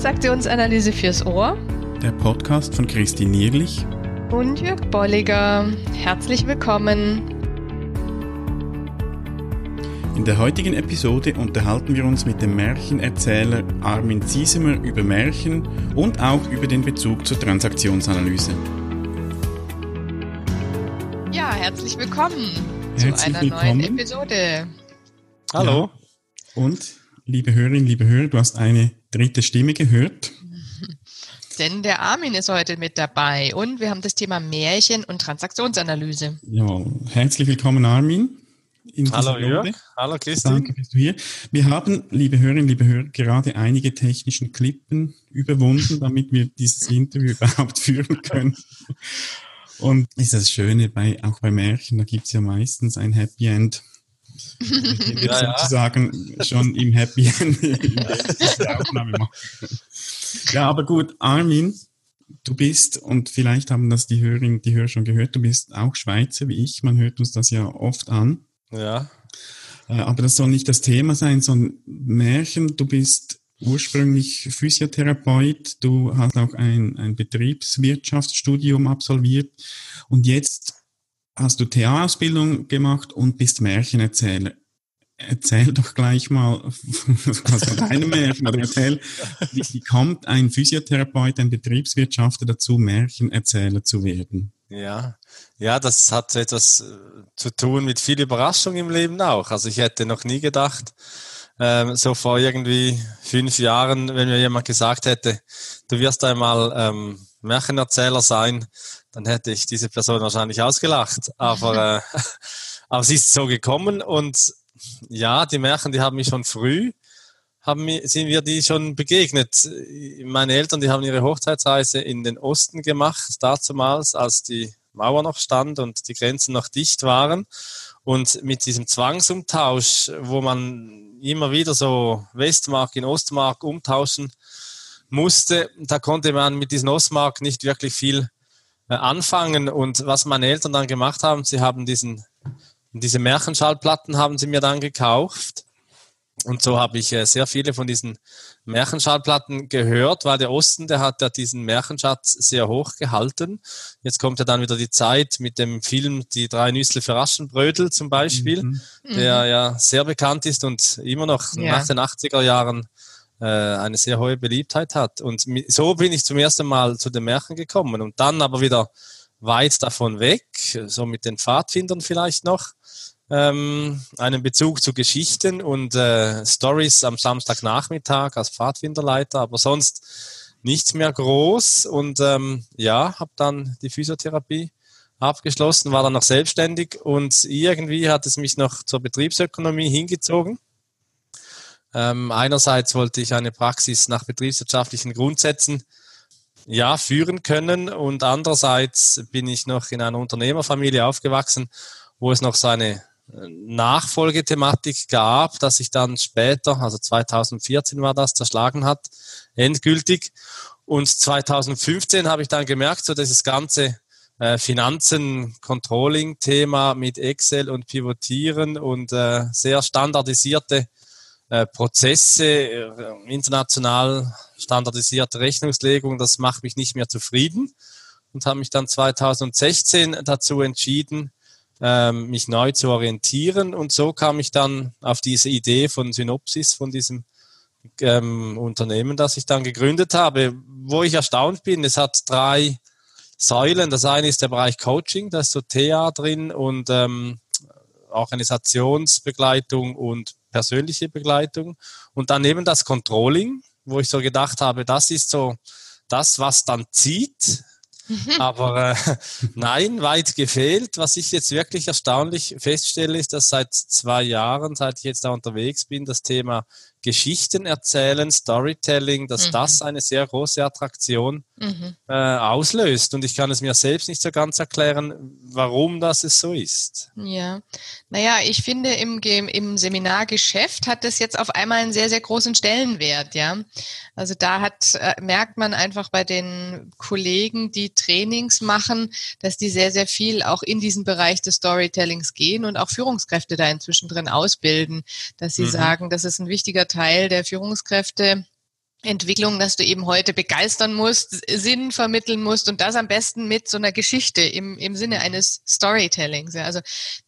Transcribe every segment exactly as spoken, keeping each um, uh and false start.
Transaktionsanalyse fürs Ohr. Der Podcast von Christi Nierlich und Jörg Bolliger. Herzlich willkommen. In der heutigen Episode unterhalten wir uns mit dem Märchenerzähler Armin Ziesemer über Märchen und auch über den Bezug zur Transaktionsanalyse. Ja, herzlich willkommen herzlich zu einer willkommen. neuen Episode. Hallo. Ja. Und, liebe Hörerin, liebe Hörer, du hast eine dritte Stimme gehört. Denn der Armin ist heute mit dabei und wir haben das Thema Märchen und Transaktionsanalyse. Ja, herzlich willkommen, Armin. Hallo Jörg, hallo Christian. Danke, bist du hier. Wir haben, liebe Hörerinnen, liebe Hörer, gerade einige technischen Klippen überwunden, damit wir dieses Interview überhaupt führen können. Und ist das Schöne, bei, auch bei Märchen, da gibt es ja meistens ein Happy End. Wir ja, sozusagen ja. schon im Happy End in der Aufnahme machen. Ja, aber gut, Armin, du bist, und vielleicht haben das die Hörerinnen, die Hörer schon gehört, du bist auch Schweizer wie ich, man hört uns das ja oft an. Ja. Aber das soll nicht das Thema sein, sondern Märchen. Du bist ursprünglich Physiotherapeut, du hast auch ein, ein Betriebswirtschaftsstudium absolviert und jetzt hast du T A-Ausbildung gemacht und bist Märchenerzähler. Erzähl doch gleich mal was von deinem Märchen, oder erzähl, wie, wie kommt ein Physiotherapeut, ein Betriebswirtschafter dazu, Märchenerzähler zu werden? Ja, ja, das hat etwas zu tun mit viel Überraschung im Leben auch. Also ich hätte noch nie gedacht, ähm, so vor irgendwie fünf Jahren, wenn mir jemand gesagt hätte, du wirst einmal ähm, Märchenerzähler sein, dann hätte ich diese Person wahrscheinlich ausgelacht. Aber, äh, aber sie ist so gekommen und ja, die Märchen, die haben mich schon früh, haben mir, sind mir die schon begegnet. Meine Eltern, die haben ihre Hochzeitsreise in den Osten gemacht, dazumals, als die Mauer noch stand und die Grenzen noch dicht waren. Und mit diesem Zwangsumtausch, wo man immer wieder so Westmark in Ostmark umtauschen musste, da konnte man mit diesen Ostmark nicht wirklich viel anfangen. Und was meine Eltern dann gemacht haben, sie haben diesen, diese Märchenschallplatten haben sie mir dann gekauft. Und so habe ich sehr viele von diesen Märchenschallplatten gehört, weil der Osten, der hat ja diesen Märchenschatz sehr hoch gehalten. Jetzt kommt ja dann wieder die Zeit mit dem Film Die drei Nüssle für Aschenbrödel zum Beispiel, mhm. der ja sehr bekannt ist und immer noch ja. nach den achtziger Jahren äh, eine sehr hohe Beliebtheit hat. Und so bin ich zum ersten Mal zu den Märchen gekommen und dann aber wieder weit davon weg, so mit den Pfadfindern vielleicht noch. Einen Bezug zu Geschichten und äh, Stories am Samstagnachmittag als Pfadfinderleiter, aber sonst nichts mehr groß. Und ähm, ja, habe dann die Physiotherapie abgeschlossen, war dann noch selbstständig und irgendwie hat es mich noch zur Betriebsökonomie hingezogen. Ähm, einerseits wollte ich eine Praxis nach betriebswirtschaftlichen Grundsätzen ja, führen können und andererseits bin ich noch in einer Unternehmerfamilie aufgewachsen, wo es noch so eine Nachfolgethematik gab, dass sich dann später, also zweitausendvierzehn war das, zerschlagen hat, endgültig. Und zweitausendfünfzehn habe ich dann gemerkt, so dieses ganze äh, Finanzen-Controlling-Thema mit Excel und Pivotieren und äh, sehr standardisierte äh, Prozesse, äh, international standardisierte Rechnungslegung, das macht mich nicht mehr zufrieden und habe mich dann zweitausendsechzehn dazu entschieden, mich neu zu orientieren und so kam ich dann auf diese Idee von Synopsis, von diesem ähm, Unternehmen, das ich dann gegründet habe, wo ich erstaunt bin. Es hat drei Säulen. Das eine ist der Bereich Coaching, da ist so T A drin und ähm, Organisationsbegleitung und persönliche Begleitung und daneben das Controlling, wo ich so gedacht habe, das ist so das, was dann zieht. Aber äh, nein, weit gefehlt. Was ich jetzt wirklich erstaunlich feststelle, ist, dass seit zwei Jahren, seit ich jetzt da unterwegs bin, das Thema Geschichten erzählen, Storytelling, dass mhm. das eine sehr große Attraktion mhm. äh, auslöst. Und ich kann es mir selbst nicht so ganz erklären, warum das es so ist. Ja, naja, ich finde, im, im Seminargeschäft hat das jetzt auf einmal einen sehr, sehr großen Stellenwert. Ja, also da hat, merkt man einfach bei den Kollegen, die Trainings machen, dass die sehr, sehr viel auch in diesen Bereich des Storytellings gehen und auch Führungskräfte da inzwischen drin ausbilden, dass sie mhm. sagen, das ist ein wichtiger Teil der Führungskräfte, Entwicklung, dass du eben heute begeistern musst, Sinn vermitteln musst und das am besten mit so einer Geschichte im, im Sinne eines Storytellings. Ja. Also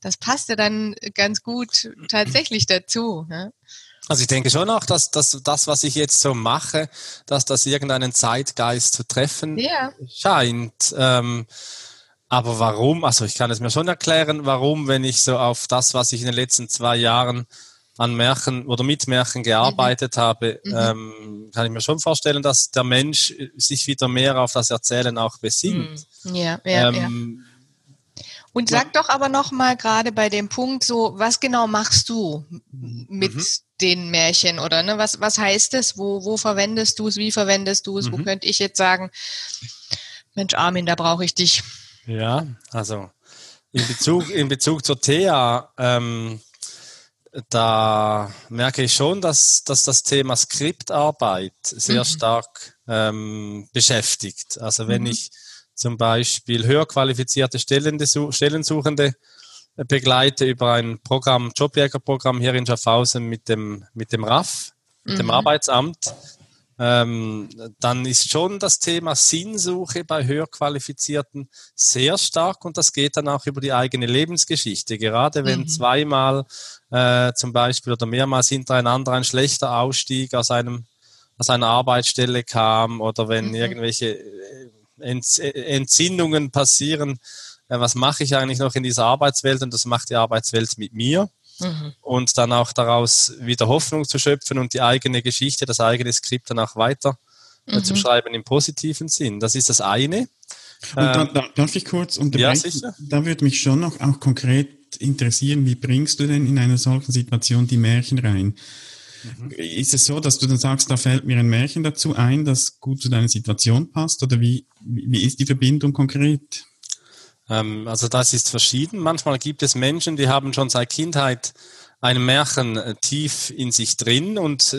das passt ja dann ganz gut tatsächlich dazu. Ja. Also ich denke schon auch, dass, dass das, was ich jetzt so mache, dass das irgendeinen Zeitgeist zu treffen ja. scheint. Ähm, aber warum? Also ich kann es mir schon erklären, warum, wenn ich so auf das, was ich in den letzten zwei Jahren an Märchen oder mit Märchen gearbeitet mhm. habe, ähm, kann ich mir schon vorstellen, dass der Mensch sich wieder mehr auf das Erzählen auch besinnt. Ja, ja, ähm, ja. Und sag doch aber nochmal gerade bei dem Punkt so, was genau machst du mit mhm. den Märchen oder ne? Was, was heißt es? Wo, wo verwendest du es? Wie verwendest du es? Mhm. Wo könnte ich jetzt sagen, Mensch Armin, da brauche ich dich. Ja, also in Bezug, in Bezug zur Thea, ähm, da merke ich schon, dass, dass das Thema Skriptarbeit sehr mhm. stark ähm, beschäftigt. Also wenn mhm. ich zum Beispiel höher qualifizierte Stellensuchende begleite über ein Programm, Jobjägerprogramm hier in Schaffhausen mit dem, mit dem R A V, mit mhm. dem Arbeitsamt, ähm, dann ist schon das Thema Sinnsuche bei Höherqualifizierten sehr stark und das geht dann auch über die eigene Lebensgeschichte. Gerade wenn mhm. zweimal äh, zum Beispiel oder mehrmals hintereinander ein schlechter Ausstieg aus einem aus einer Arbeitsstelle kam oder wenn mhm. irgendwelche Ent- Entsinnungen passieren, äh, was mache ich eigentlich noch in dieser Arbeitswelt und das macht die Arbeitswelt mit mir. Mhm. Und dann auch daraus wieder Hoffnung zu schöpfen und die eigene Geschichte, das eigene Skript dann auch weiter mhm. zu schreiben im positiven Sinn. Das ist das eine. Und da, da, darf ich kurz unterbrechen? Ja, sicher. Da würde mich schon noch auch konkret interessieren, wie bringst du denn in einer solchen Situation die Märchen rein? Mhm. Ist es so, dass du dann sagst, da fällt mir ein Märchen dazu ein, das gut zu deiner Situation passt? Oder wie, wie ist die Verbindung konkret? Also das ist verschieden. Manchmal gibt es Menschen, die haben schon seit Kindheit ein Märchen tief in sich drin und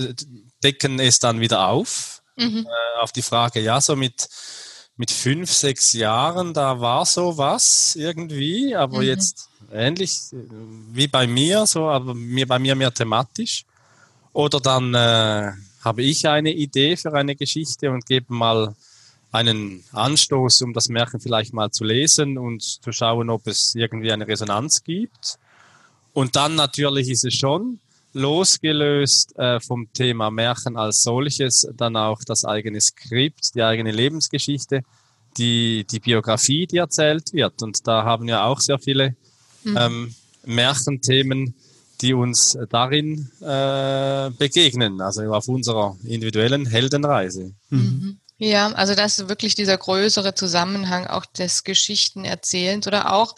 decken es dann wieder auf. Mhm. Auf die Frage, ja, so mit, mit fünf, sechs Jahren, da war sowas irgendwie, aber mhm. jetzt ähnlich wie bei mir, so, aber mir, bei mir mehr thematisch. Oder dann äh, habe ich eine Idee für eine Geschichte und gebe mal einen Anstoß, um das Märchen vielleicht mal zu lesen und zu schauen, ob es irgendwie eine Resonanz gibt. Und dann natürlich ist es schon losgelöst äh, vom Thema Märchen als solches, dann auch das eigene Skript, die eigene Lebensgeschichte, die, die Biografie, die erzählt wird. Und da haben ja auch sehr viele mhm. ähm, Märchenthemen, die uns darin äh, begegnen, also auf unserer individuellen Heldenreise. Mhm. Ja, also das ist wirklich dieser größere Zusammenhang auch des Geschichtenerzählens oder auch,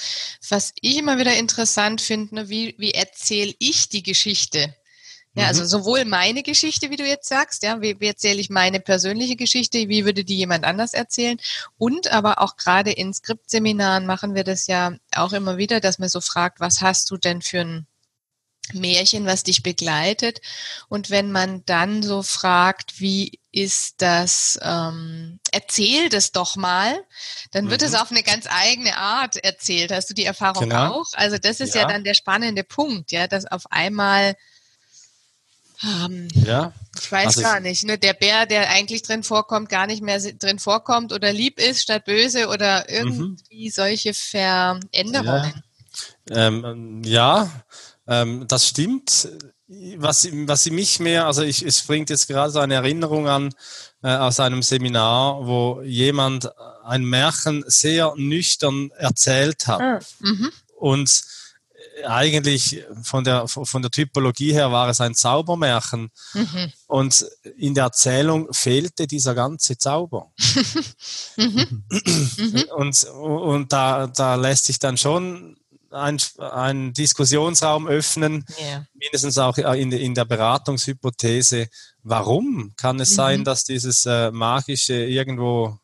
was ich immer wieder interessant finde, ne, wie, wie erzähle ich die Geschichte? Ja, mhm. also sowohl meine Geschichte, wie du jetzt sagst, ja, wie, wie erzähle ich meine persönliche Geschichte, wie würde die jemand anders erzählen? Und aber auch gerade in Skriptseminaren machen wir das ja auch immer wieder, dass man so fragt, was hast du denn für ein Märchen, was dich begleitet? Und wenn man dann so fragt, wie ist das, ähm, erzähl das doch mal, dann wird mhm. es auf eine ganz eigene Art erzählt. Hast du die Erfahrung genau. auch? Also das ist ja. ja dann der spannende Punkt, ja, dass auf einmal, ähm, ja. ich weiß also gar nicht, ne, der Bär, der eigentlich drin vorkommt, gar nicht mehr drin vorkommt oder lieb ist statt böse oder irgendwie mhm. solche Veränderungen. Ja, ähm, ja. Ähm, das stimmt. Was, was mich mehr, also ich, es springt jetzt gerade so eine Erinnerung an äh, aus einem Seminar, wo jemand ein Märchen sehr nüchtern erzählt hat. Mhm. Und eigentlich von der, von der Typologie her war es ein Zaubermärchen. Mhm. Und in der Erzählung fehlte dieser ganze Zauber. Mhm. und, und da, da lässt sich dann schon Ein, ein Diskussionsraum öffnen, yeah. mindestens auch in, in der Beratungshypothese. Warum kann es mhm. sein, dass dieses äh, Magische irgendwo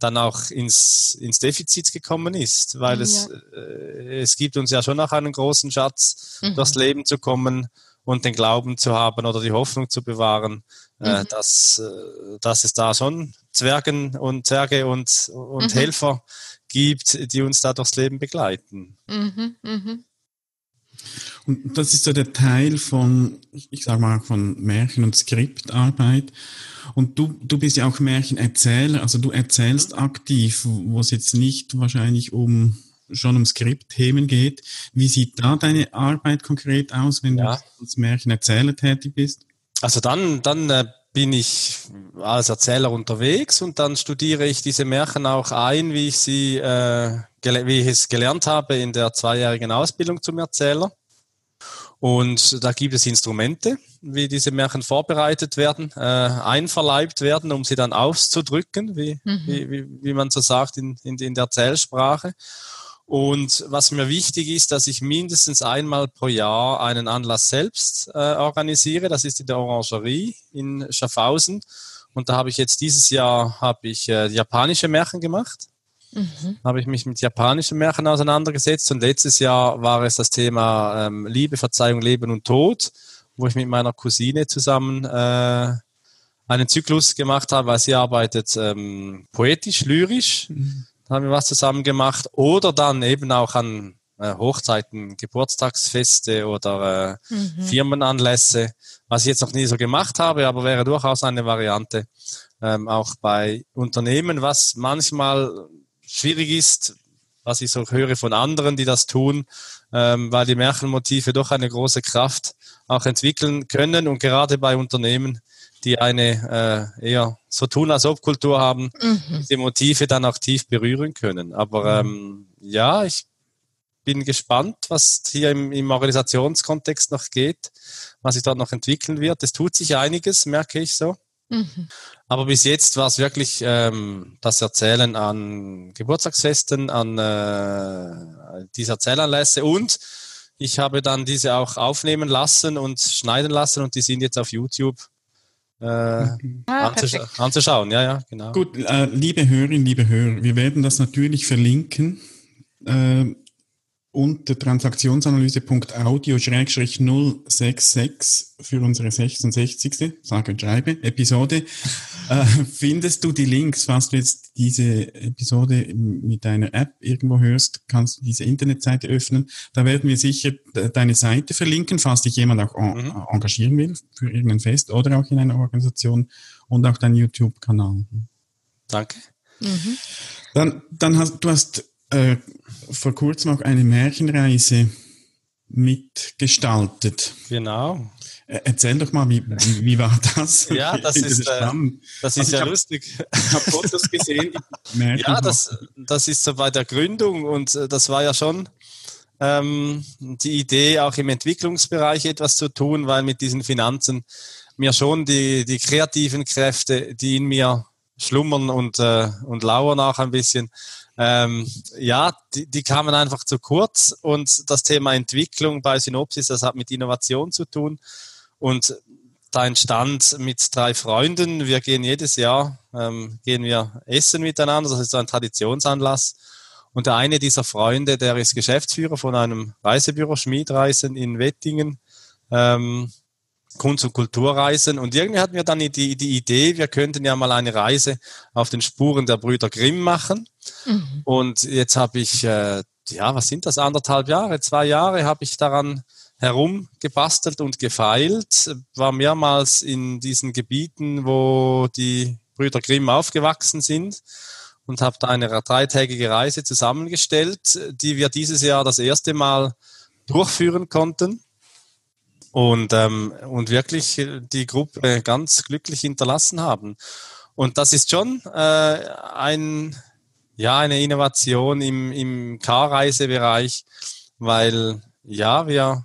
dann auch ins, ins Defizit gekommen ist? Weil ja. es, äh, es gibt uns ja schon auch einen großen Schatz, mhm. durchs Leben zu kommen und den Glauben zu haben oder die Hoffnung zu bewahren, mhm. äh, dass, äh, dass es da schon Zwergen und Zwerge und, und mhm. Helfer gibt, die uns da durchs Leben begleiten. Mhm, mhm. Und das ist so der Teil von, ich sag mal, von Märchen- und Skriptarbeit. Und du, du bist ja auch Märchenerzähler, also du erzählst aktiv, wo es jetzt nicht wahrscheinlich um, schon um Skriptthemen geht. Wie sieht da deine Arbeit konkret aus, wenn ja. du als Märchenerzähler tätig bist? Also dann, dann äh, bin ich als Erzähler unterwegs und dann studiere ich diese Märchen auch ein, wie ich sie, äh, gele- wie ich es gelernt habe in der zweijährigen Ausbildung zum Erzähler. Und da gibt es Instrumente, wie diese Märchen vorbereitet werden, äh, einverleibt werden, um sie dann auszudrücken, wie, mhm. wie, wie, wie man so sagt in, in, in der Erzählsprache. Und was mir wichtig ist, dass ich mindestens einmal pro Jahr einen Anlass selbst äh, organisiere. Das ist in der Orangerie in Schaffhausen. Und da habe ich jetzt dieses Jahr habe ich äh, japanische Märchen gemacht. Mhm. Habe ich mich mit japanischen Märchen auseinandergesetzt. Und letztes Jahr war es das Thema ähm, Liebe, Verzeihung, Leben und Tod, wo ich mit meiner Cousine zusammen äh, einen Zyklus gemacht habe, weil sie arbeitet ähm, poetisch, lyrisch. Mhm. Haben wir was zusammen gemacht oder dann eben auch an äh, Hochzeiten, Geburtstagsfeste oder äh, mhm. Firmenanlässe, was ich jetzt noch nie so gemacht habe, aber wäre durchaus eine Variante, ähm, auch bei Unternehmen, was manchmal schwierig ist, was ich so höre von anderen, die das tun, ähm, weil die Märchenmotive doch eine große Kraft auch entwickeln können und gerade bei Unternehmen, die eine äh, eher so tun als Obkultur haben, mhm. diese Motive dann auch tief berühren können. Aber mhm. ähm, ja, ich bin gespannt, was hier im, im Organisationskontext noch geht, was sich dort noch entwickeln wird. Es tut sich einiges, merke ich so. Mhm. Aber bis jetzt war es wirklich ähm, das Erzählen an Geburtstagsfesten, an äh, diese Erzählanlässe und ich habe dann diese auch aufnehmen lassen und schneiden lassen und die sind jetzt auf YouTube Äh, ah, anzusch- anzuschauen, ja, ja, genau. Gut, äh, liebe Hörerinnen, liebe Hörer, wir werden das natürlich verlinken äh, unter transaktionsanalyse Punkt audio Schrägstrich null sechs sechs für unsere sechsundsechzigste sage und schreibe Episode. Äh, findest du die Links, falls du jetzt diese Episode mit deiner App irgendwo hörst, kannst du diese Internetseite öffnen. Da werden wir sicher deine Seite verlinken, falls dich jemand auch en- mhm. engagieren will für irgendein Fest oder auch in einer Organisation und auch deinen YouTube-Kanal. Danke. Mhm. Dann, dann hast du hast äh, vor kurzem auch eine Märchenreise mitgestaltet. Genau. Erzähl doch mal, wie, wie, wie war das? Ja, das ist, äh, das ist also ja hab, lustig. Ich habe Fotos gesehen. Ja, das, das ist so bei der Gründung und das war ja schon ähm, die Idee, auch im Entwicklungsbereich etwas zu tun, weil mit diesen Finanzen mir schon die, die kreativen Kräfte, die in mir schlummern und, äh, und lauern auch ein bisschen, Ähm, ja, die, die kamen einfach zu kurz und das Thema Entwicklung bei Synopsis, das hat mit Innovation zu tun und da entstand mit drei Freunden, wir gehen jedes Jahr, ähm, gehen wir essen miteinander, das ist so ein Traditionsanlass und der eine dieser Freunde, der ist Geschäftsführer von einem Reisebüro Schmiedreisen in Wettingen, ähm, Kunst- und Kulturreisen und irgendwie hatten wir dann die, die Idee, wir könnten ja mal eine Reise auf den Spuren der Brüder Grimm machen mhm. und jetzt habe ich, äh, ja was sind das, anderthalb Jahre, zwei Jahre habe ich daran herumgebastelt und gefeilt, war mehrmals in diesen Gebieten, wo die Brüder Grimm aufgewachsen sind und habe da eine dreitägige Reise zusammengestellt, die wir dieses Jahr das erste Mal durchführen konnten. Und, ähm, und wirklich die Gruppe ganz glücklich hinterlassen haben. Und das ist schon äh, ein, ja, eine Innovation im, im Car-Reisebereich, weil ja, wir,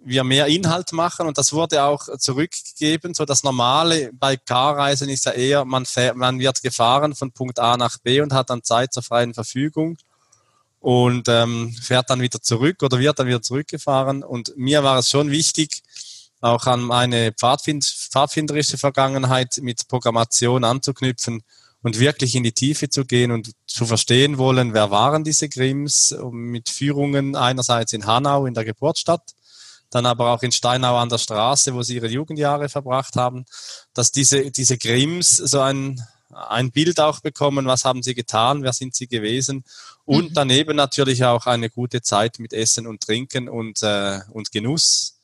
wir mehr Inhalt machen und das wurde auch zurückgegeben. So das Normale bei Car-Reisen ist ja eher, man, fäh- man wird gefahren von Punkt A nach B und hat dann Zeit zur freien Verfügung. Und ähm, fährt dann wieder zurück oder wird dann wieder zurückgefahren. Und mir war es schon wichtig, auch an meine Pfadfind- pfadfinderische Vergangenheit mit Programmation anzuknüpfen und wirklich in die Tiefe zu gehen und zu verstehen wollen, wer waren diese Grimms, mit Führungen einerseits in Hanau, in der Geburtsstadt, dann aber auch in Steinau an der Straße, wo sie ihre Jugendjahre verbracht haben, dass diese, diese Grimms so ein ein Bild auch bekommen, was haben sie getan, wer sind sie gewesen und mhm. daneben natürlich auch eine gute Zeit mit Essen und Trinken und, äh, und Genuss.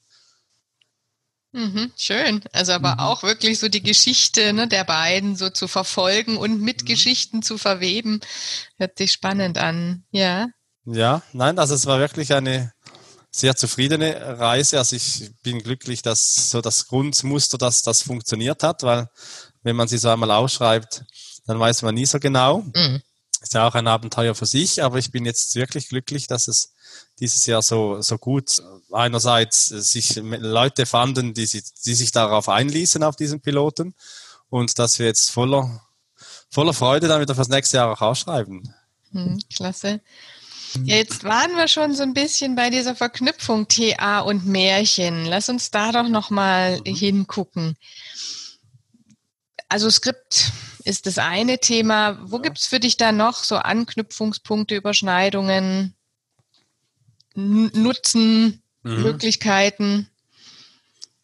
Mhm, schön, also aber mhm. auch wirklich so die Geschichte, ne, der beiden so zu verfolgen und mit mhm. Geschichten zu verweben, hört sich spannend an, ja. Ja, nein, also es war wirklich eine sehr zufriedene Reise, also ich bin glücklich, dass so das Grundmuster, dass das funktioniert hat, weil wenn man sie so einmal ausschreibt, dann weiß man nie so genau, mhm. ist ja auch ein Abenteuer für sich, aber ich bin jetzt wirklich glücklich, dass es dieses Jahr so, so gut einerseits sich Leute fanden, die, sie, die sich darauf einließen, auf diesen Piloten, und dass wir jetzt voller, voller Freude dann wieder fürs nächste Jahr auch ausschreiben. Mhm, klasse. Ja, jetzt waren wir schon so ein bisschen bei dieser Verknüpfung T A und Märchen. Lass uns da doch nochmal mhm. hingucken. Also Skript ist das eine Thema. Wo ja. gibt es für dich da noch so Anknüpfungspunkte, Überschneidungen, N- Nutzen, mhm. Möglichkeiten?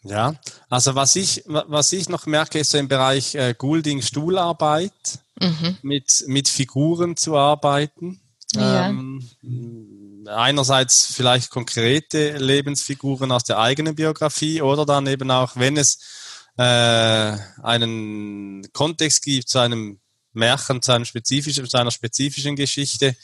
Ja, also was ich, was ich noch merke, ist so im Bereich äh, Goulding-Stuhlarbeit, mhm. mit, mit Figuren zu arbeiten. Ja. Ähm, einerseits vielleicht konkrete Lebensfiguren aus der eigenen Biografie oder dann eben auch, wenn es äh, einen Kontext gibt zu einem Märchen, zu einem spezifischen, zu einer spezifischen Geschichte,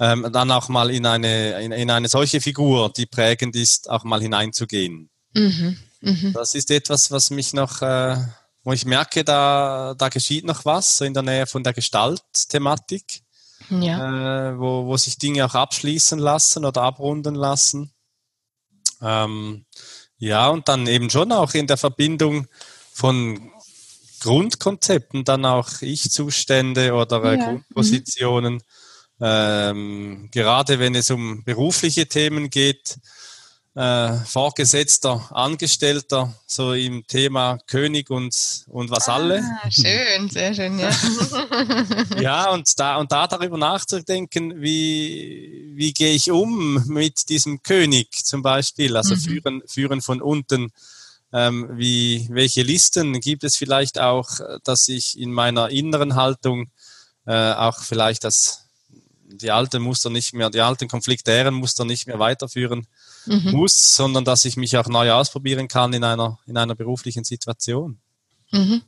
ähm, dann auch mal in eine, in, in eine solche Figur, die prägend ist, auch mal hineinzugehen. Mhm. Mhm. Das ist etwas, was mich noch, äh, wo ich merke, da, da geschieht noch was, so in der Nähe von der Gestaltthematik. Ja. Äh, wo, wo sich Dinge auch abschließen lassen oder abrunden lassen. Ähm, ja, und dann eben schon auch in der Verbindung von Grundkonzepten, dann auch Ich-Zustände oder äh, ja. Grundpositionen. Mhm. Ähm, gerade wenn es um berufliche Themen geht, äh, Vorgesetzter, Angestellter, so im Thema König und, und Vasalle. Ah, schön, sehr schön, ja. Ja, und da, und da darüber nachzudenken, wie, wie gehe ich um mit diesem König zum Beispiel, also mhm. führen, führen von unten, ähm, wie, welche Listen gibt es vielleicht auch, dass ich in meiner inneren Haltung äh, auch vielleicht das, die alten Muster nicht mehr, die alten konfliktären Muster nicht mehr weiterführen Mhm. muss, sondern dass ich mich auch neu ausprobieren kann in einer, in einer beruflichen Situation. Mhm.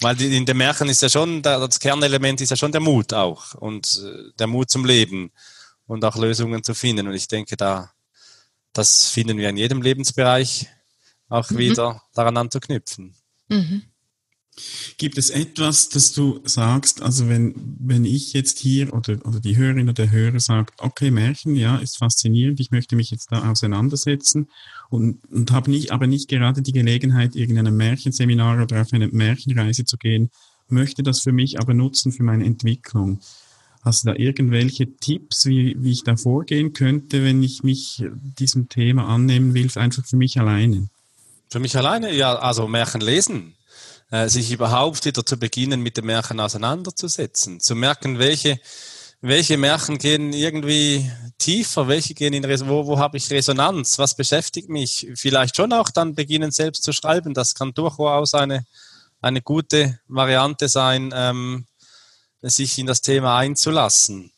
Weil die, in den Märchen ist ja schon, das Kernelement ist ja schon der Mut auch und der Mut zum Leben und auch Lösungen zu finden. Und ich denke, da, das finden wir in jedem Lebensbereich auch mhm. wieder daran anzuknüpfen. Mhm. Gibt es etwas, das du sagst, also wenn, wenn ich jetzt hier oder, oder die Hörerin oder der Hörer sagt, okay, Märchen, ja, ist faszinierend, ich möchte mich jetzt da auseinandersetzen und, und habe nicht, aber nicht gerade die Gelegenheit, irgendeinem Märchenseminar oder auf eine Märchenreise zu gehen, möchte das für mich aber nutzen für meine Entwicklung. Hast du da irgendwelche Tipps, wie, wie ich da vorgehen könnte, wenn ich mich diesem Thema annehmen will, einfach für mich alleine? Für mich alleine? Ja, also Märchen lesen. Sich überhaupt wieder zu beginnen, mit den Märchen auseinanderzusetzen, zu merken, welche, welche Märchen gehen irgendwie tiefer, welche gehen in Resonanz, wo, wo habe ich Resonanz, was beschäftigt mich, vielleicht schon auch dann beginnen, selbst zu schreiben, das kann durchaus eine, eine gute Variante sein, ähm, sich in das Thema einzulassen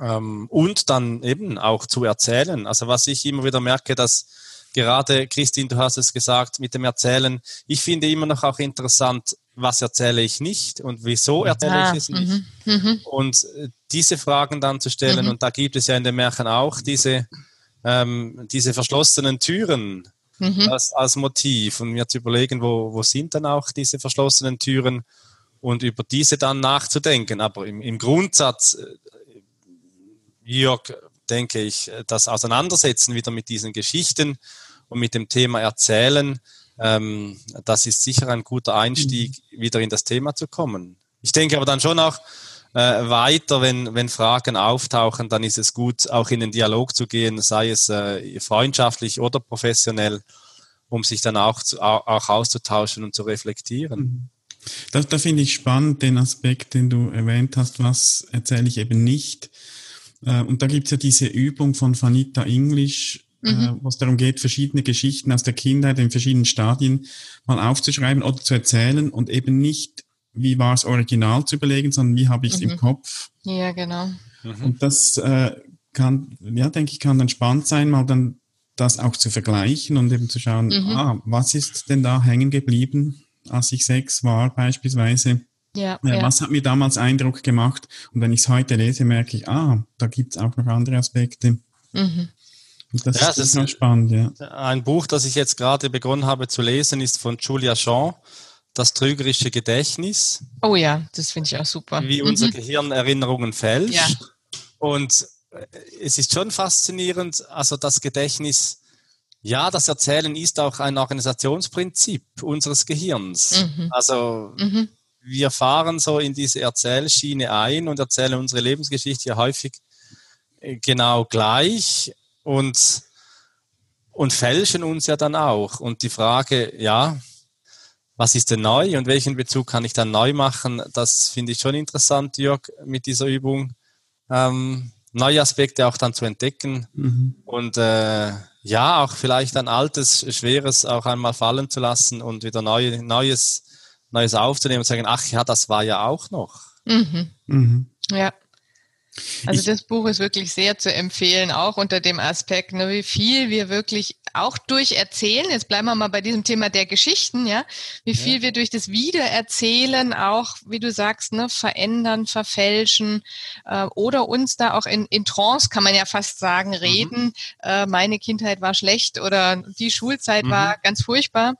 ähm, und dann eben auch zu erzählen, also was ich immer wieder merke, dass gerade, Christine, du hast es gesagt, mit dem Erzählen. Ich finde immer noch auch interessant, was erzähle ich nicht und wieso erzähle ah, ich es nicht. Mhm, und diese Fragen dann zu stellen, mhm. und da gibt es ja in den Märchen auch diese, ähm, diese verschlossenen Türen mhm. als, als Motiv, und mir zu überlegen, wo, wo sind dann auch diese verschlossenen Türen und über diese dann nachzudenken. Aber im, im Grundsatz, Jörg, denke ich, das Auseinandersetzen wieder mit diesen Geschichten und mit dem Thema Erzählen, ähm, das ist sicher ein guter Einstieg, mhm. wieder in das Thema zu kommen. Ich denke aber dann schon auch äh, weiter, wenn, wenn Fragen auftauchen, dann ist es gut, auch in den Dialog zu gehen, sei es äh, freundschaftlich oder professionell, um sich dann auch, zu, auch auszutauschen und zu reflektieren. Mhm. Da, da finde ich spannend den Aspekt, den du erwähnt hast, was erzähle ich eben nicht. Und da gibt es ja diese Übung von Vanita English, mhm. wo es darum geht, verschiedene Geschichten aus der Kindheit in verschiedenen Stadien mal aufzuschreiben oder zu erzählen und eben nicht wie war es original zu überlegen, sondern wie habe ich es mhm. im Kopf. Ja, genau. Mhm. Und das äh, kann, ja, denke ich, kann dann spannend sein, mal dann das auch zu vergleichen und eben zu schauen, mhm. ah, was ist denn da hängen geblieben, als ich sechs war beispielsweise. Ja, ja, ja. Was hat mir damals Eindruck gemacht? Und wenn ich es heute lese, merke ich, ah, da gibt es auch noch andere Aspekte. Mhm. Und das, ja, ist, das ist noch spannend, ja. Ein Buch, das ich jetzt gerade begonnen habe zu lesen, ist von Julia Jean, Das trügerische Gedächtnis. Oh ja, das finde ich auch super. Wie unser mhm. Gehirn Erinnerungen fälscht. Ja. Und es ist schon faszinierend, also das Gedächtnis, ja, das Erzählen ist auch ein Organisationsprinzip unseres Gehirns. Mhm. Also mhm. wir fahren so in diese Erzählschiene ein und erzählen unsere Lebensgeschichte ja häufig genau gleich und, und fälschen uns ja dann auch. Und die Frage, ja, was ist denn neu und welchen Bezug kann ich dann neu machen, das finde ich schon interessant, Jörg, mit dieser Übung. Ähm, neue Aspekte auch dann zu entdecken mhm. und äh, ja, auch vielleicht ein altes, schweres auch einmal fallen zu lassen und wieder neu, neues, neues aufzunehmen und sagen, ach ja, das war ja auch noch. Mhm. Mhm. Ja, also ich, das Buch ist wirklich sehr zu empfehlen, auch unter dem Aspekt, ne, wie viel wir wirklich auch durch Erzählen, jetzt bleiben wir mal bei diesem Thema der Geschichten, ja, wie viel ja. wir durch das Wiedererzählen auch, wie du sagst, ne, verändern, verfälschen äh, oder uns da auch in, in Trance, kann man ja fast sagen, reden, mhm. äh, meine Kindheit war schlecht oder die Schulzeit mhm. war ganz furchtbar.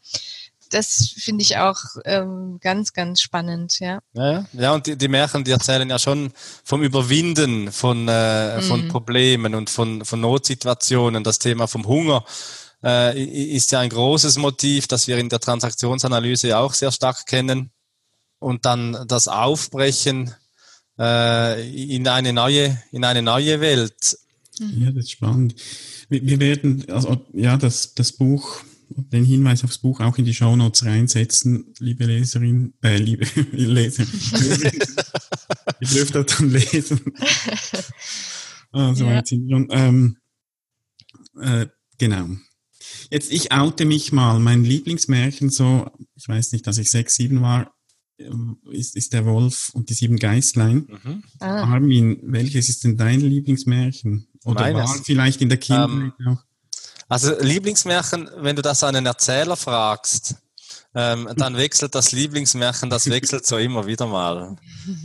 Das finde ich auch ähm, ganz, ganz spannend, ja. Ja, ja, und die, die Märchen, die erzählen ja schon vom Überwinden von, äh, mhm. von Problemen und von, von Notsituationen. Das Thema vom Hunger äh, ist ja ein großes Motiv, das wir in der Transaktionsanalyse ja auch sehr stark kennen. Und dann das Aufbrechen äh, in eine neue, in eine neue Welt. Mhm. Ja, das ist spannend. Wir, wir werden, also ja, das, das Buch... den Hinweis aufs Buch auch in die Shownotes reinsetzen, liebe Leserin, äh, liebe Leser. Ihr dürft das dann lesen. Also, ja. jetzt sind schon, ähm, äh, genau. Jetzt, ich oute mich mal. Mein Lieblingsmärchen, so, ich weiß nicht, dass ich sechs, sieben war, ist, ist der Wolf und die sieben Geißlein. Mhm. Ah. Armin, welches ist denn dein Lieblingsmärchen? Oder Meines. War vielleicht in der Kindheit um. auch? Also Lieblingsmärchen, wenn du das einen Erzähler fragst, ähm, dann wechselt das Lieblingsmärchen, das wechselt so immer wieder mal.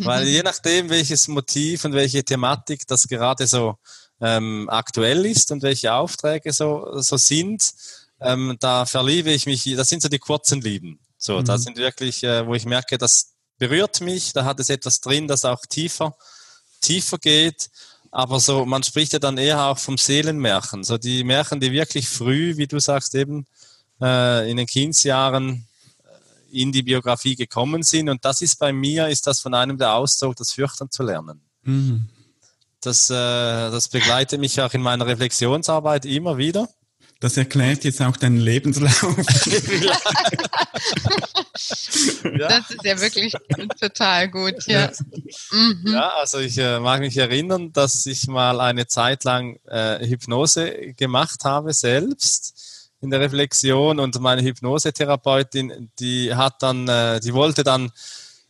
Weil je nachdem, welches Motiv und welche Thematik das gerade so ähm, aktuell ist und welche Aufträge so, so sind, ähm, da verliebe ich mich, das sind so die kurzen Lieben. So, mhm. da sind wirklich, äh, wo ich merke, das berührt mich, da hat es etwas drin, das auch tiefer, tiefer geht. Aber so, man spricht ja dann eher auch vom Seelenmärchen. So die Märchen, die wirklich früh, wie du sagst, eben äh, in den Kindsjahren in die Biografie gekommen sind. Und das ist bei mir, ist das von einem der Auszug, das Fürchten zu lernen. Mhm. Das, äh, das begleitet mich auch in meiner Reflexionsarbeit immer wieder. Das erklärt jetzt auch deinen Lebenslauf. Ja. Das ist ja wirklich total gut. Ja, mhm. ja also ich äh, mag mich erinnern, dass ich mal eine Zeit lang äh, Hypnose gemacht habe, selbst in der Reflexion. Und meine Hypnosetherapeutin, die hat dann, äh, die wollte dann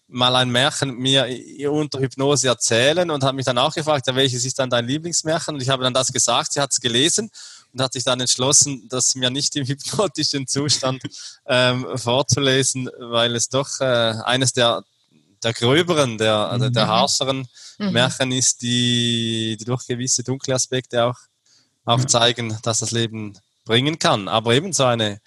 mal ein Märchen mir unter Hypnose erzählen und hat mich dann auch gefragt, ja, welches ist dann dein Lieblingsmärchen? Und ich habe dann das gesagt, sie hat es gelesen. Und hat sich dann entschlossen, das mir nicht im hypnotischen Zustand ähm, vorzulesen, weil es doch äh, eines der, der gröberen, der, also der harscheren mhm. Märchen ist, die, die durch gewisse dunkle Aspekte auch, auch ja. zeigen, dass das Leben bringen kann. Aber eben so eine,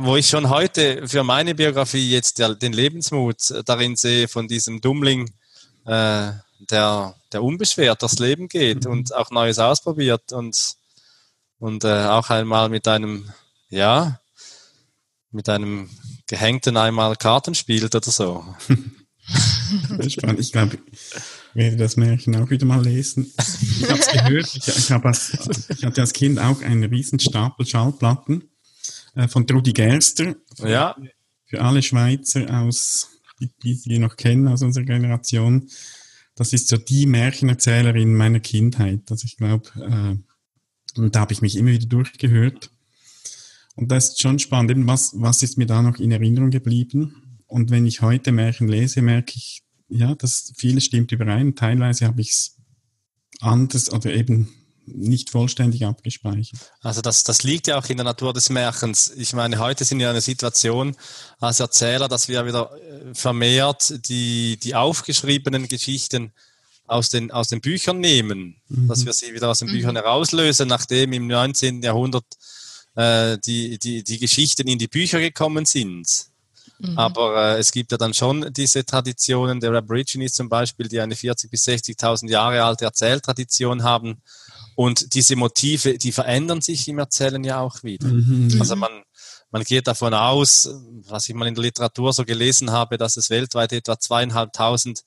wo ich schon heute für meine Biografie jetzt der, den Lebensmut darin sehe, von diesem Dummling, äh, der, der unbeschwert durchs Leben geht mhm. und auch Neues ausprobiert und Und äh, auch einmal mit einem, ja, mit einem Gehängten einmal Karten spielt oder so. Das ist spannend. Ich glaube, ich werde das Märchen auch wieder mal lesen. Ich habe es gehört. Ich, ich, hab als, ich hatte als Kind auch einen riesen Stapel Schallplatten äh, von Trudi Gerster. Für, ja. für alle Schweizer, aus, die, die wir noch kennen aus unserer Generation. Das ist so die Märchenerzählerin meiner Kindheit. Also ich glaube... Äh, Und da habe ich mich immer wieder durchgehört. Und das ist schon spannend. Was, was ist mir da noch in Erinnerung geblieben? Und wenn ich heute Märchen lese, merke ich, ja, dass vieles stimmt überein. Teilweise habe ich es anders oder eben nicht vollständig abgespeichert. Also das, das liegt ja auch in der Natur des Märchens. Ich meine, heute sind wir in einer Situation als Erzähler, dass wir wieder vermehrt die, die aufgeschriebenen Geschichten aus den, aus den Büchern nehmen, mhm. dass wir sie wieder aus den Büchern mhm. herauslösen, nachdem im neunzehnten Jahrhundert äh, die, die, die Geschichten in die Bücher gekommen sind. Mhm. Aber äh, es gibt ja dann schon diese Traditionen der Aborigines zum Beispiel, die eine vierzigtausend bis sechzigtausend Jahre alte Erzähltradition haben. Und diese Motive, die verändern sich im Erzählen ja auch wieder. Mhm. Also man, man geht davon aus, was ich mal in der Literatur so gelesen habe, dass es weltweit etwa zweieinhalbtausend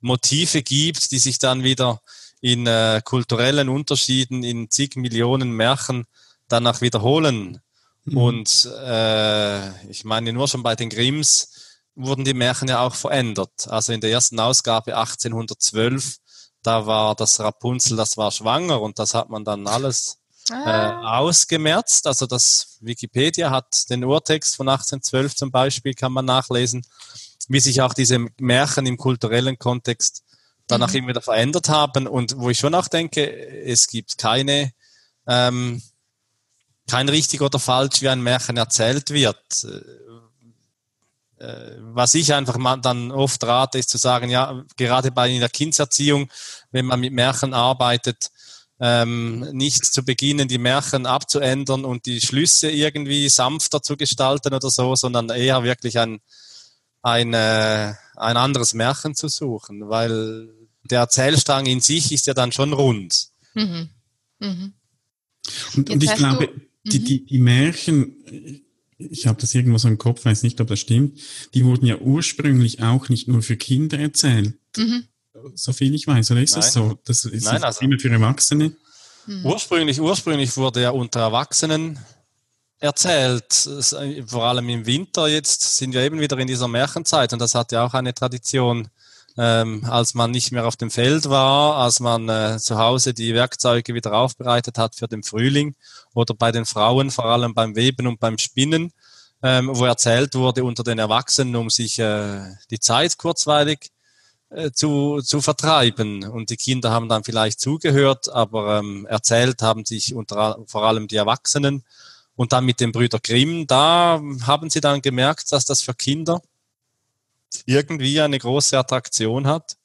Motive gibt, die sich dann wieder in äh, kulturellen Unterschieden, in zig Millionen Märchen danach wiederholen. Mhm. Und äh, ich meine, nur schon bei den Grimms wurden die Märchen ja auch verändert. Also in der ersten Ausgabe achtzehnhundertzwölf, da war das Rapunzel, das war schwanger, und das hat man dann alles ah. äh, ausgemerzt. Also das Wikipedia hat den Urtext von achtzehnhundertzwölf zum Beispiel, kann man nachlesen, wie sich auch diese Märchen im kulturellen Kontext danach mhm. immer wieder verändert haben. Und wo ich schon auch denke, es gibt keine, ähm, kein richtig oder falsch, wie ein Märchen erzählt wird. Was ich einfach dann oft rate, ist zu sagen, ja, gerade bei in der Kindserziehung, wenn man mit Märchen arbeitet, ähm, nicht zu beginnen, die Märchen abzuändern und die Schlüsse irgendwie sanfter zu gestalten oder so, sondern eher wirklich ein, ein, äh, ein anderes Märchen zu suchen, weil der Erzählstrang in sich ist ja dann schon rund. Mhm. Mhm. Und, und ich glaube, du- die, die, die Märchen... ich habe das irgendwo so im Kopf, weiß nicht, ob das stimmt, die wurden ja ursprünglich auch nicht nur für Kinder erzählt. Mhm. So viel ich weiß, oder ist Nein. das so? Das ist Nein, also immer für Erwachsene? Mhm. Ursprünglich, ursprünglich wurde ja unter Erwachsenen erzählt. Vor allem im Winter jetzt sind wir eben wieder in dieser Märchenzeit, und das hat ja auch eine Tradition, ähm, als man nicht mehr auf dem Feld war, als man äh, zu Hause die Werkzeuge wieder aufbereitet hat für den Frühling, oder bei den Frauen, vor allem beim Weben und beim Spinnen, ähm, wo erzählt wurde unter den Erwachsenen, um sich äh, die Zeit kurzweilig äh, zu, zu vertreiben. Und die Kinder haben dann vielleicht zugehört, aber ähm, erzählt haben sich unter, vor allem die Erwachsenen. Und dann mit den Brüder Grimm, da haben sie dann gemerkt, dass das für Kinder irgendwie eine große Attraktion hat,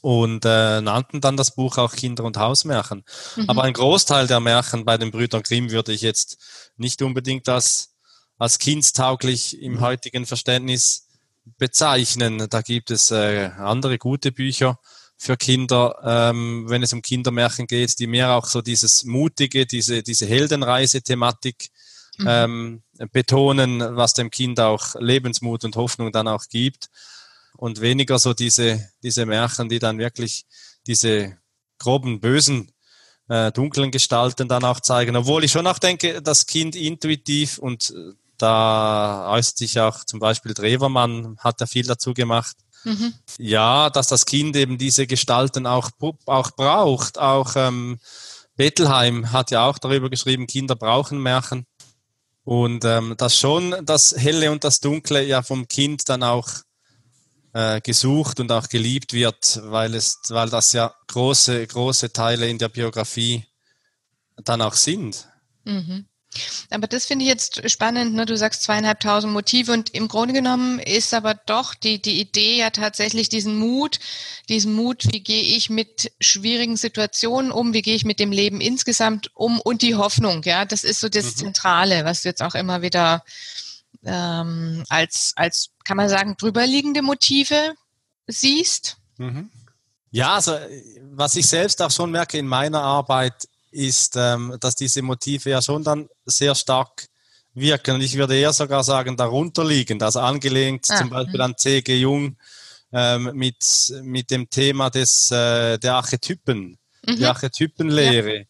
und äh, nannten dann das Buch auch Kinder- und Hausmärchen. Mhm. Aber ein Großteil der Märchen bei den Brüdern Grimm würde ich jetzt nicht unbedingt als, als kindstauglich im heutigen Verständnis bezeichnen. Da gibt es äh, andere gute Bücher für Kinder, ähm, wenn es um Kindermärchen geht, die mehr auch so dieses mutige, diese, diese Heldenreise-Thematik mhm. ähm, betonen, was dem Kind auch Lebensmut und Hoffnung dann auch gibt. Und weniger so diese, diese Märchen, die dann wirklich diese groben, bösen, äh, dunklen Gestalten dann auch zeigen. Obwohl ich schon auch denke, das Kind intuitiv, und da äußert sich auch zum Beispiel Drewermann, hat ja viel dazu gemacht. Mhm. Ja, dass das Kind eben diese Gestalten auch, auch braucht. Auch ähm, Bettelheim hat ja auch darüber geschrieben, Kinder brauchen Märchen. Und ähm, dass schon das Helle und das Dunkle ja vom Kind dann auch gesucht und auch geliebt wird, weil es, weil das ja große, große Teile in der Biografie dann auch sind. Mhm. Aber das finde ich jetzt spannend, ne? Du sagst zweieinhalbtausend Motive, und im Grunde genommen ist aber doch die, die Idee ja tatsächlich diesen Mut, diesen Mut, wie gehe ich mit schwierigen Situationen um, wie gehe ich mit dem Leben insgesamt um, und die Hoffnung, ja, das ist so das mhm. Zentrale, was du jetzt auch immer wieder ähm, als, als kann man sagen, drüberliegende Motive siehst? Mhm. Ja, also was ich selbst auch schon merke in meiner Arbeit ist, ähm, dass diese Motive ja schon dann sehr stark wirken. Und ich würde eher sogar sagen, darunterliegend, also angelehnt ah, zum Beispiel mh. an C G. Jung ähm, mit, mit dem Thema des, äh, der Archetypen, mhm. der Archetypenlehre.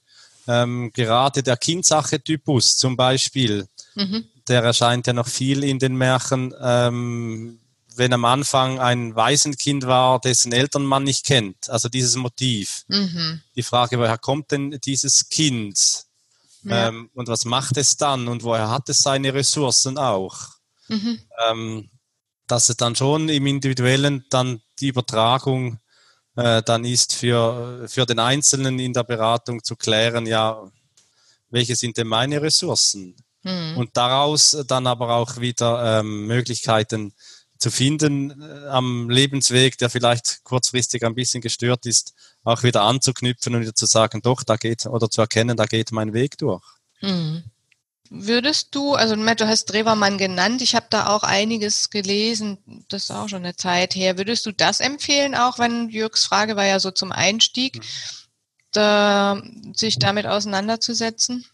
Ja. Ähm, gerade der Kindsarchetypus zum Beispiel, mhm. der erscheint ja noch viel in den Märchen, ähm, wenn am Anfang ein Waisenkind war, dessen Eltern man nicht kennt. Also dieses Motiv. Mhm. Die Frage, woher kommt denn dieses Kind? Ja. Ähm, und was macht es dann? Und woher hat es seine Ressourcen auch? Mhm. Ähm, dass es dann schon im Individuellen dann die Übertragung äh, dann ist für, für den Einzelnen in der Beratung zu klären, ja, welche sind denn meine Ressourcen? Mhm. Und daraus dann aber auch wieder ähm, Möglichkeiten zu finden, äh, am Lebensweg, der vielleicht kurzfristig ein bisschen gestört ist, auch wieder anzuknüpfen und wieder zu sagen, doch, da geht, oder zu erkennen, da geht mein Weg durch. Mhm. Würdest du, also du hast Drewermann genannt, ich habe da auch einiges gelesen, das ist auch schon eine Zeit her, würdest du das empfehlen auch, wenn Jörgs Frage war ja so zum Einstieg, da, sich damit auseinanderzusetzen?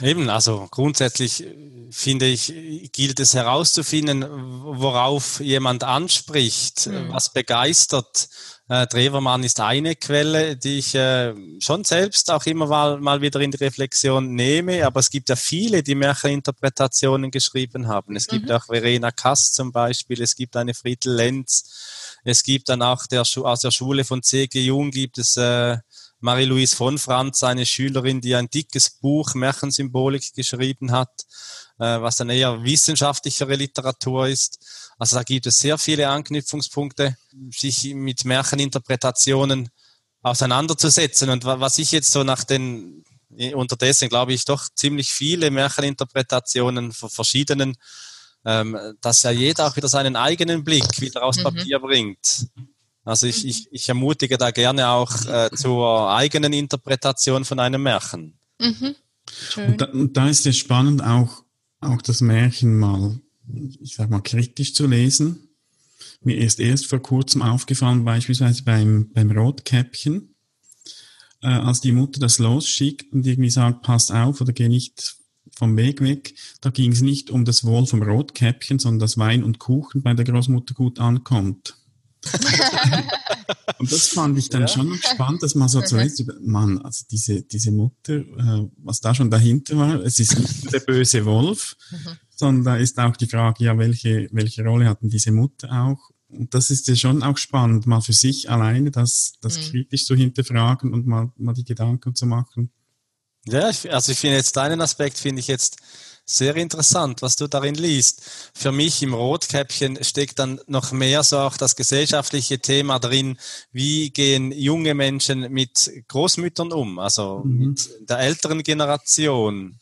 Eben, also grundsätzlich finde ich, gilt es herauszufinden, worauf jemand anspricht, mhm. was begeistert. Äh, Drewermann ist eine Quelle, die ich äh, schon selbst auch immer mal, mal wieder in die Reflexion nehme, aber es gibt ja viele, die Märcheninterpretationen geschrieben haben. Es mhm. gibt auch Verena Kass zum Beispiel, es gibt eine Friedel Lenz, es gibt dann auch der Schu- aus der Schule von C G. Jung gibt es äh, Marie-Louise von Franz, eine Schülerin, die ein dickes Buch Märchensymbolik geschrieben hat, äh, was dann eher wissenschaftlichere Literatur ist. Also da gibt es sehr viele Anknüpfungspunkte, sich mit Märcheninterpretationen auseinanderzusetzen. Und was ich jetzt so nach den, unterdessen glaube ich doch ziemlich viele Märcheninterpretationen von verschiedenen, ähm, dass ja jeder auch wieder seinen eigenen Blick wieder aufs mhm. Papier bringt. Also ich, ich, ich ermutige da gerne auch äh, zur eigenen Interpretation von einem Märchen. Mhm. Und, da, und da ist es spannend, auch, auch das Märchen mal, ich sag mal, kritisch zu lesen. Mir ist erst vor kurzem aufgefallen, beispielsweise beim, beim Rotkäppchen, äh, als die Mutter das losschickt und irgendwie sagt, passt auf oder geh nicht vom Weg weg, da ging es nicht um das Wohl vom Rotkäppchen, sondern dass Wein und Kuchen bei der Großmutter gut ankommt. Und das fand ich dann ja. schon spannend, dass man so zuerst, Mann, also diese, diese Mutter, äh, was da schon dahinter war, es ist nicht der böse Wolf, mhm. sondern da ist auch die Frage, ja, welche, welche Rolle hatten diese Mutter auch? Und das ist ja schon auch spannend, mal für sich alleine das, das mhm. kritisch zu hinterfragen und mal, mal die Gedanken zu machen. Ja, also ich finde jetzt deinen Aspekt, finde ich jetzt sehr interessant, was du darin liest. Für mich im Rotkäppchen steckt dann noch mehr so auch das gesellschaftliche Thema drin, wie gehen junge Menschen mit Großmüttern um, also mhm. mit der älteren Generation,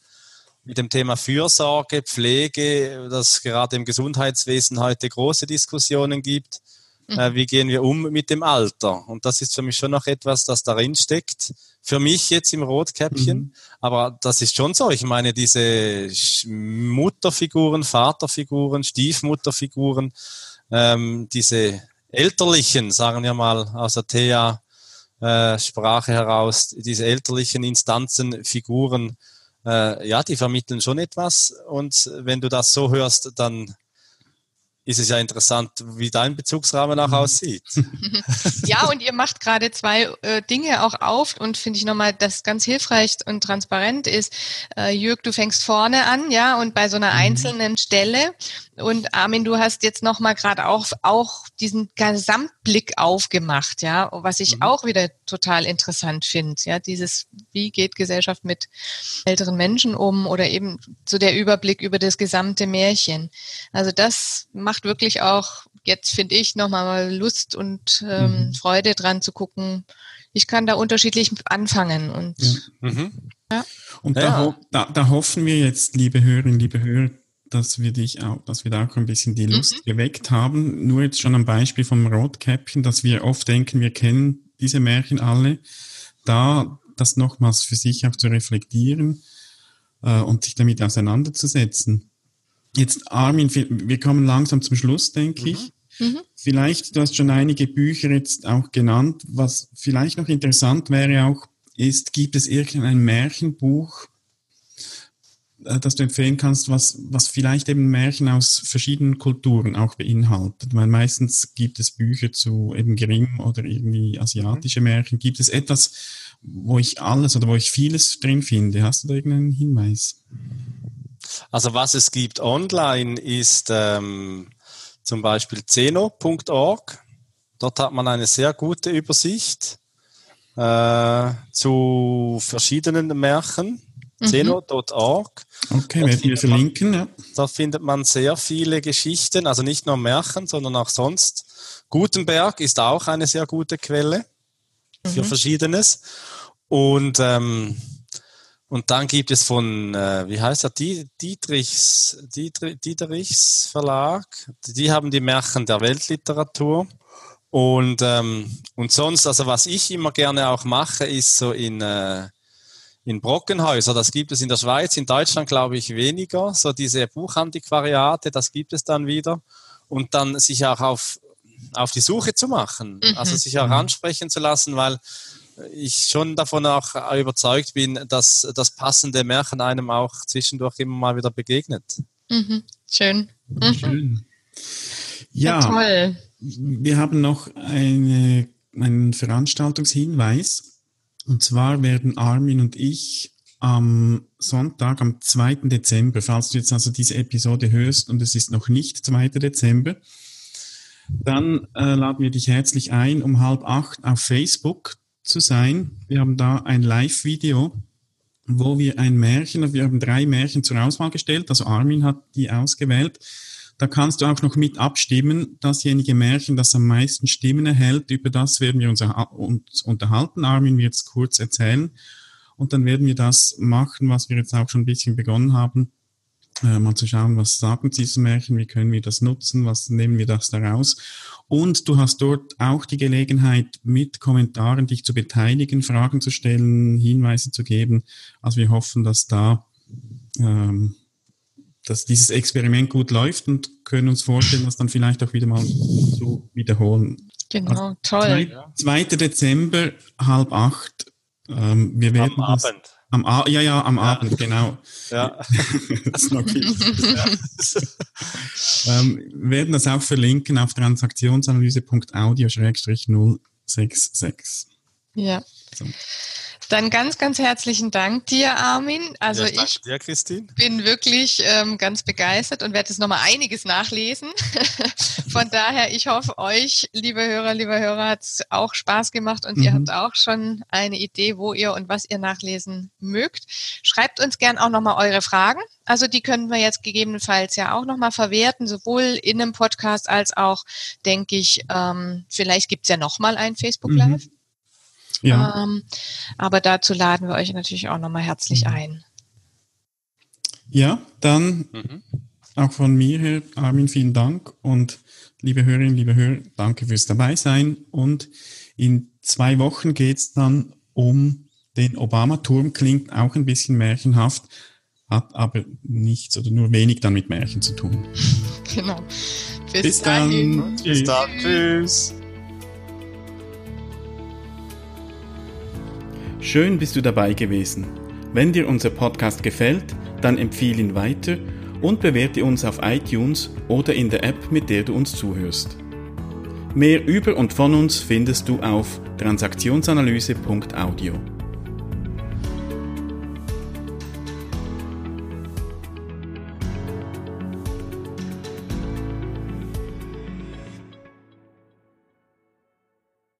mit dem Thema Fürsorge, Pflege, das gerade im Gesundheitswesen heute große Diskussionen gibt. Mhm. Äh, wie gehen wir um mit dem Alter? Und das ist für mich schon noch etwas, das darin steckt. Für mich jetzt im Rotkäppchen, mhm. aber das ist schon so. Ich meine, diese Mutterfiguren, Vaterfiguren, Stiefmutterfiguren, ähm, diese elterlichen, sagen wir mal, aus der Thea-Sprache äh, heraus, diese elterlichen Instanzen, Figuren, äh, ja, die vermitteln schon etwas. Und wenn du das so hörst, dann ist es ja interessant, wie dein Bezugsrahmen auch aussieht. Ja, und ihr macht gerade zwei äh, Dinge auch auf und finde ich nochmal, dass ganz hilfreich und transparent ist. Äh, Jörg, du fängst vorne an, ja, und bei so einer mhm. einzelnen Stelle. Und Armin, du hast jetzt nochmal gerade auch, auch diesen Gesamtblick aufgemacht, ja, was ich mhm. auch wieder total interessant finde, ja, dieses, wie geht Gesellschaft mit älteren Menschen um oder eben so der Überblick über das gesamte Märchen. Also das macht wirklich auch, jetzt finde ich, nochmal Lust und ähm, mhm. Freude dran zu gucken. Ich kann da unterschiedlich anfangen. Und, ja. Mhm. Ja. und ja. Da, ho- da, da hoffen wir jetzt, liebe Hörerinnen, liebe Hörer, dass wir dich auch, dass wir da auch ein bisschen die Lust mhm. geweckt haben. Nur jetzt schon am Beispiel vom Rotkäppchen, dass wir oft denken, wir kennen diese Märchen alle. Da das nochmals für sich auch zu reflektieren äh, und sich damit auseinanderzusetzen. Jetzt, Armin, wir kommen langsam zum Schluss, denke mhm. ich. Mhm. Vielleicht, du hast schon einige Bücher jetzt auch genannt. Was vielleicht noch interessant wäre auch, ist, gibt es irgendein Märchenbuch, das du empfehlen kannst, was, was vielleicht eben Märchen aus verschiedenen Kulturen auch beinhaltet? Weil meistens gibt es Bücher zu eben Grimm oder irgendwie asiatische Märchen. Gibt es etwas, wo ich alles oder wo ich vieles drin finde? Hast du da irgendeinen Hinweis? Also was es gibt online ist ähm, zum Beispiel zeno punkt org. Dort hat man eine sehr gute Übersicht äh, zu verschiedenen Märchen. mhm. zeno punkt org. Okay, wir hier verlinken. Ja. Da findet man sehr viele Geschichten, also nicht nur Märchen, sondern auch sonst. Gutenberg ist auch eine sehr gute Quelle mhm. für Verschiedenes. Und, ähm, und dann gibt es von, äh, wie heißt er, Dietrichs, Dietrich, Dietrichs Verlag. Die haben die Märchen der Weltliteratur. Und, ähm, und sonst, also was ich immer gerne auch mache, ist so in, äh, in Brockenhäuser, das gibt es in der Schweiz, in Deutschland glaube ich weniger, so diese Buchantiquariate, das gibt es dann wieder. Und dann sich auch auf, auf die Suche zu machen, mhm. also sich auch mhm. ansprechen zu lassen, weil ich schon davon auch überzeugt bin, dass das passende Märchen einem auch zwischendurch immer mal wieder begegnet. Mhm. Schön. Mhm. Schön. Ja, ja, toll. Wir haben noch eine, einen Veranstaltungshinweis. Und zwar werden Armin und ich am Sonntag, am zweiten Dezember, falls du jetzt also diese Episode hörst und es ist noch nicht zweiter Dezember, dann äh, laden wir dich herzlich ein, um halb acht auf Facebook zu sein. Wir haben da ein Live-Video, wo wir ein Märchen, wir haben drei Märchen zur Auswahl gestellt, also Armin hat die ausgewählt. Da kannst du auch noch mit abstimmen, dasjenige Märchen, das am meisten Stimmen erhält, über das werden wir uns unterhalten. Armin wird es kurz erzählen und dann werden wir das machen, was wir jetzt auch schon ein bisschen begonnen haben, äh, mal zu schauen, was sagt uns dieses Märchen, wie können wir das nutzen, was nehmen wir das daraus. Und du hast dort auch die Gelegenheit, mit Kommentaren dich zu beteiligen, Fragen zu stellen, Hinweise zu geben. Also wir hoffen, dass da... Ähm, dass dieses Experiment gut läuft und können uns vorstellen, das dann vielleicht auch wieder mal so wiederholen. Genau, also toll. zweiter Dezember, halb acht. Ähm, wir werden am das, Abend. Am A- ja, ja, am ja. Abend, genau. Ja. Das ist noch viel. Ja. ähm, wir werden das auch verlinken auf transaktionsanalyse punkt audio null sechs sechs. Ja. So. Dann ganz, ganz herzlichen Dank dir, Armin. Also ja, ich dir, Christine. Bin wirklich ähm, ganz begeistert und werde jetzt nochmal einiges nachlesen. Von daher, ich hoffe, euch, liebe Hörer, liebe Hörer, hat es auch Spaß gemacht und mhm. ihr habt auch schon eine Idee, wo ihr und was ihr nachlesen mögt. Schreibt uns gern auch nochmal eure Fragen. Also die können wir jetzt gegebenenfalls ja auch nochmal verwerten, sowohl in einem Podcast als auch, denke ich, ähm, vielleicht gibt es ja nochmal ein Facebook-Live. Mhm. Ja. Ähm, aber dazu laden wir euch natürlich auch nochmal herzlich ein. Ja, dann mhm. auch von mir her, Armin, vielen Dank und liebe Hörerinnen, liebe Hörer, danke fürs Dabeisein und in zwei Wochen geht es dann um den Obama-Turm, klingt auch ein bisschen märchenhaft, hat aber nichts oder nur wenig dann mit Märchen zu tun. Genau. Bis, Bis dann. dann. Tschüss. Bis dann. Tschüss. Schön bist du dabei gewesen. Wenn dir unser Podcast gefällt, dann empfehle ihn weiter und bewerte uns auf iTunes oder in der App, mit der du uns zuhörst. Mehr über und von uns findest du auf transaktionsanalyse punkt audio.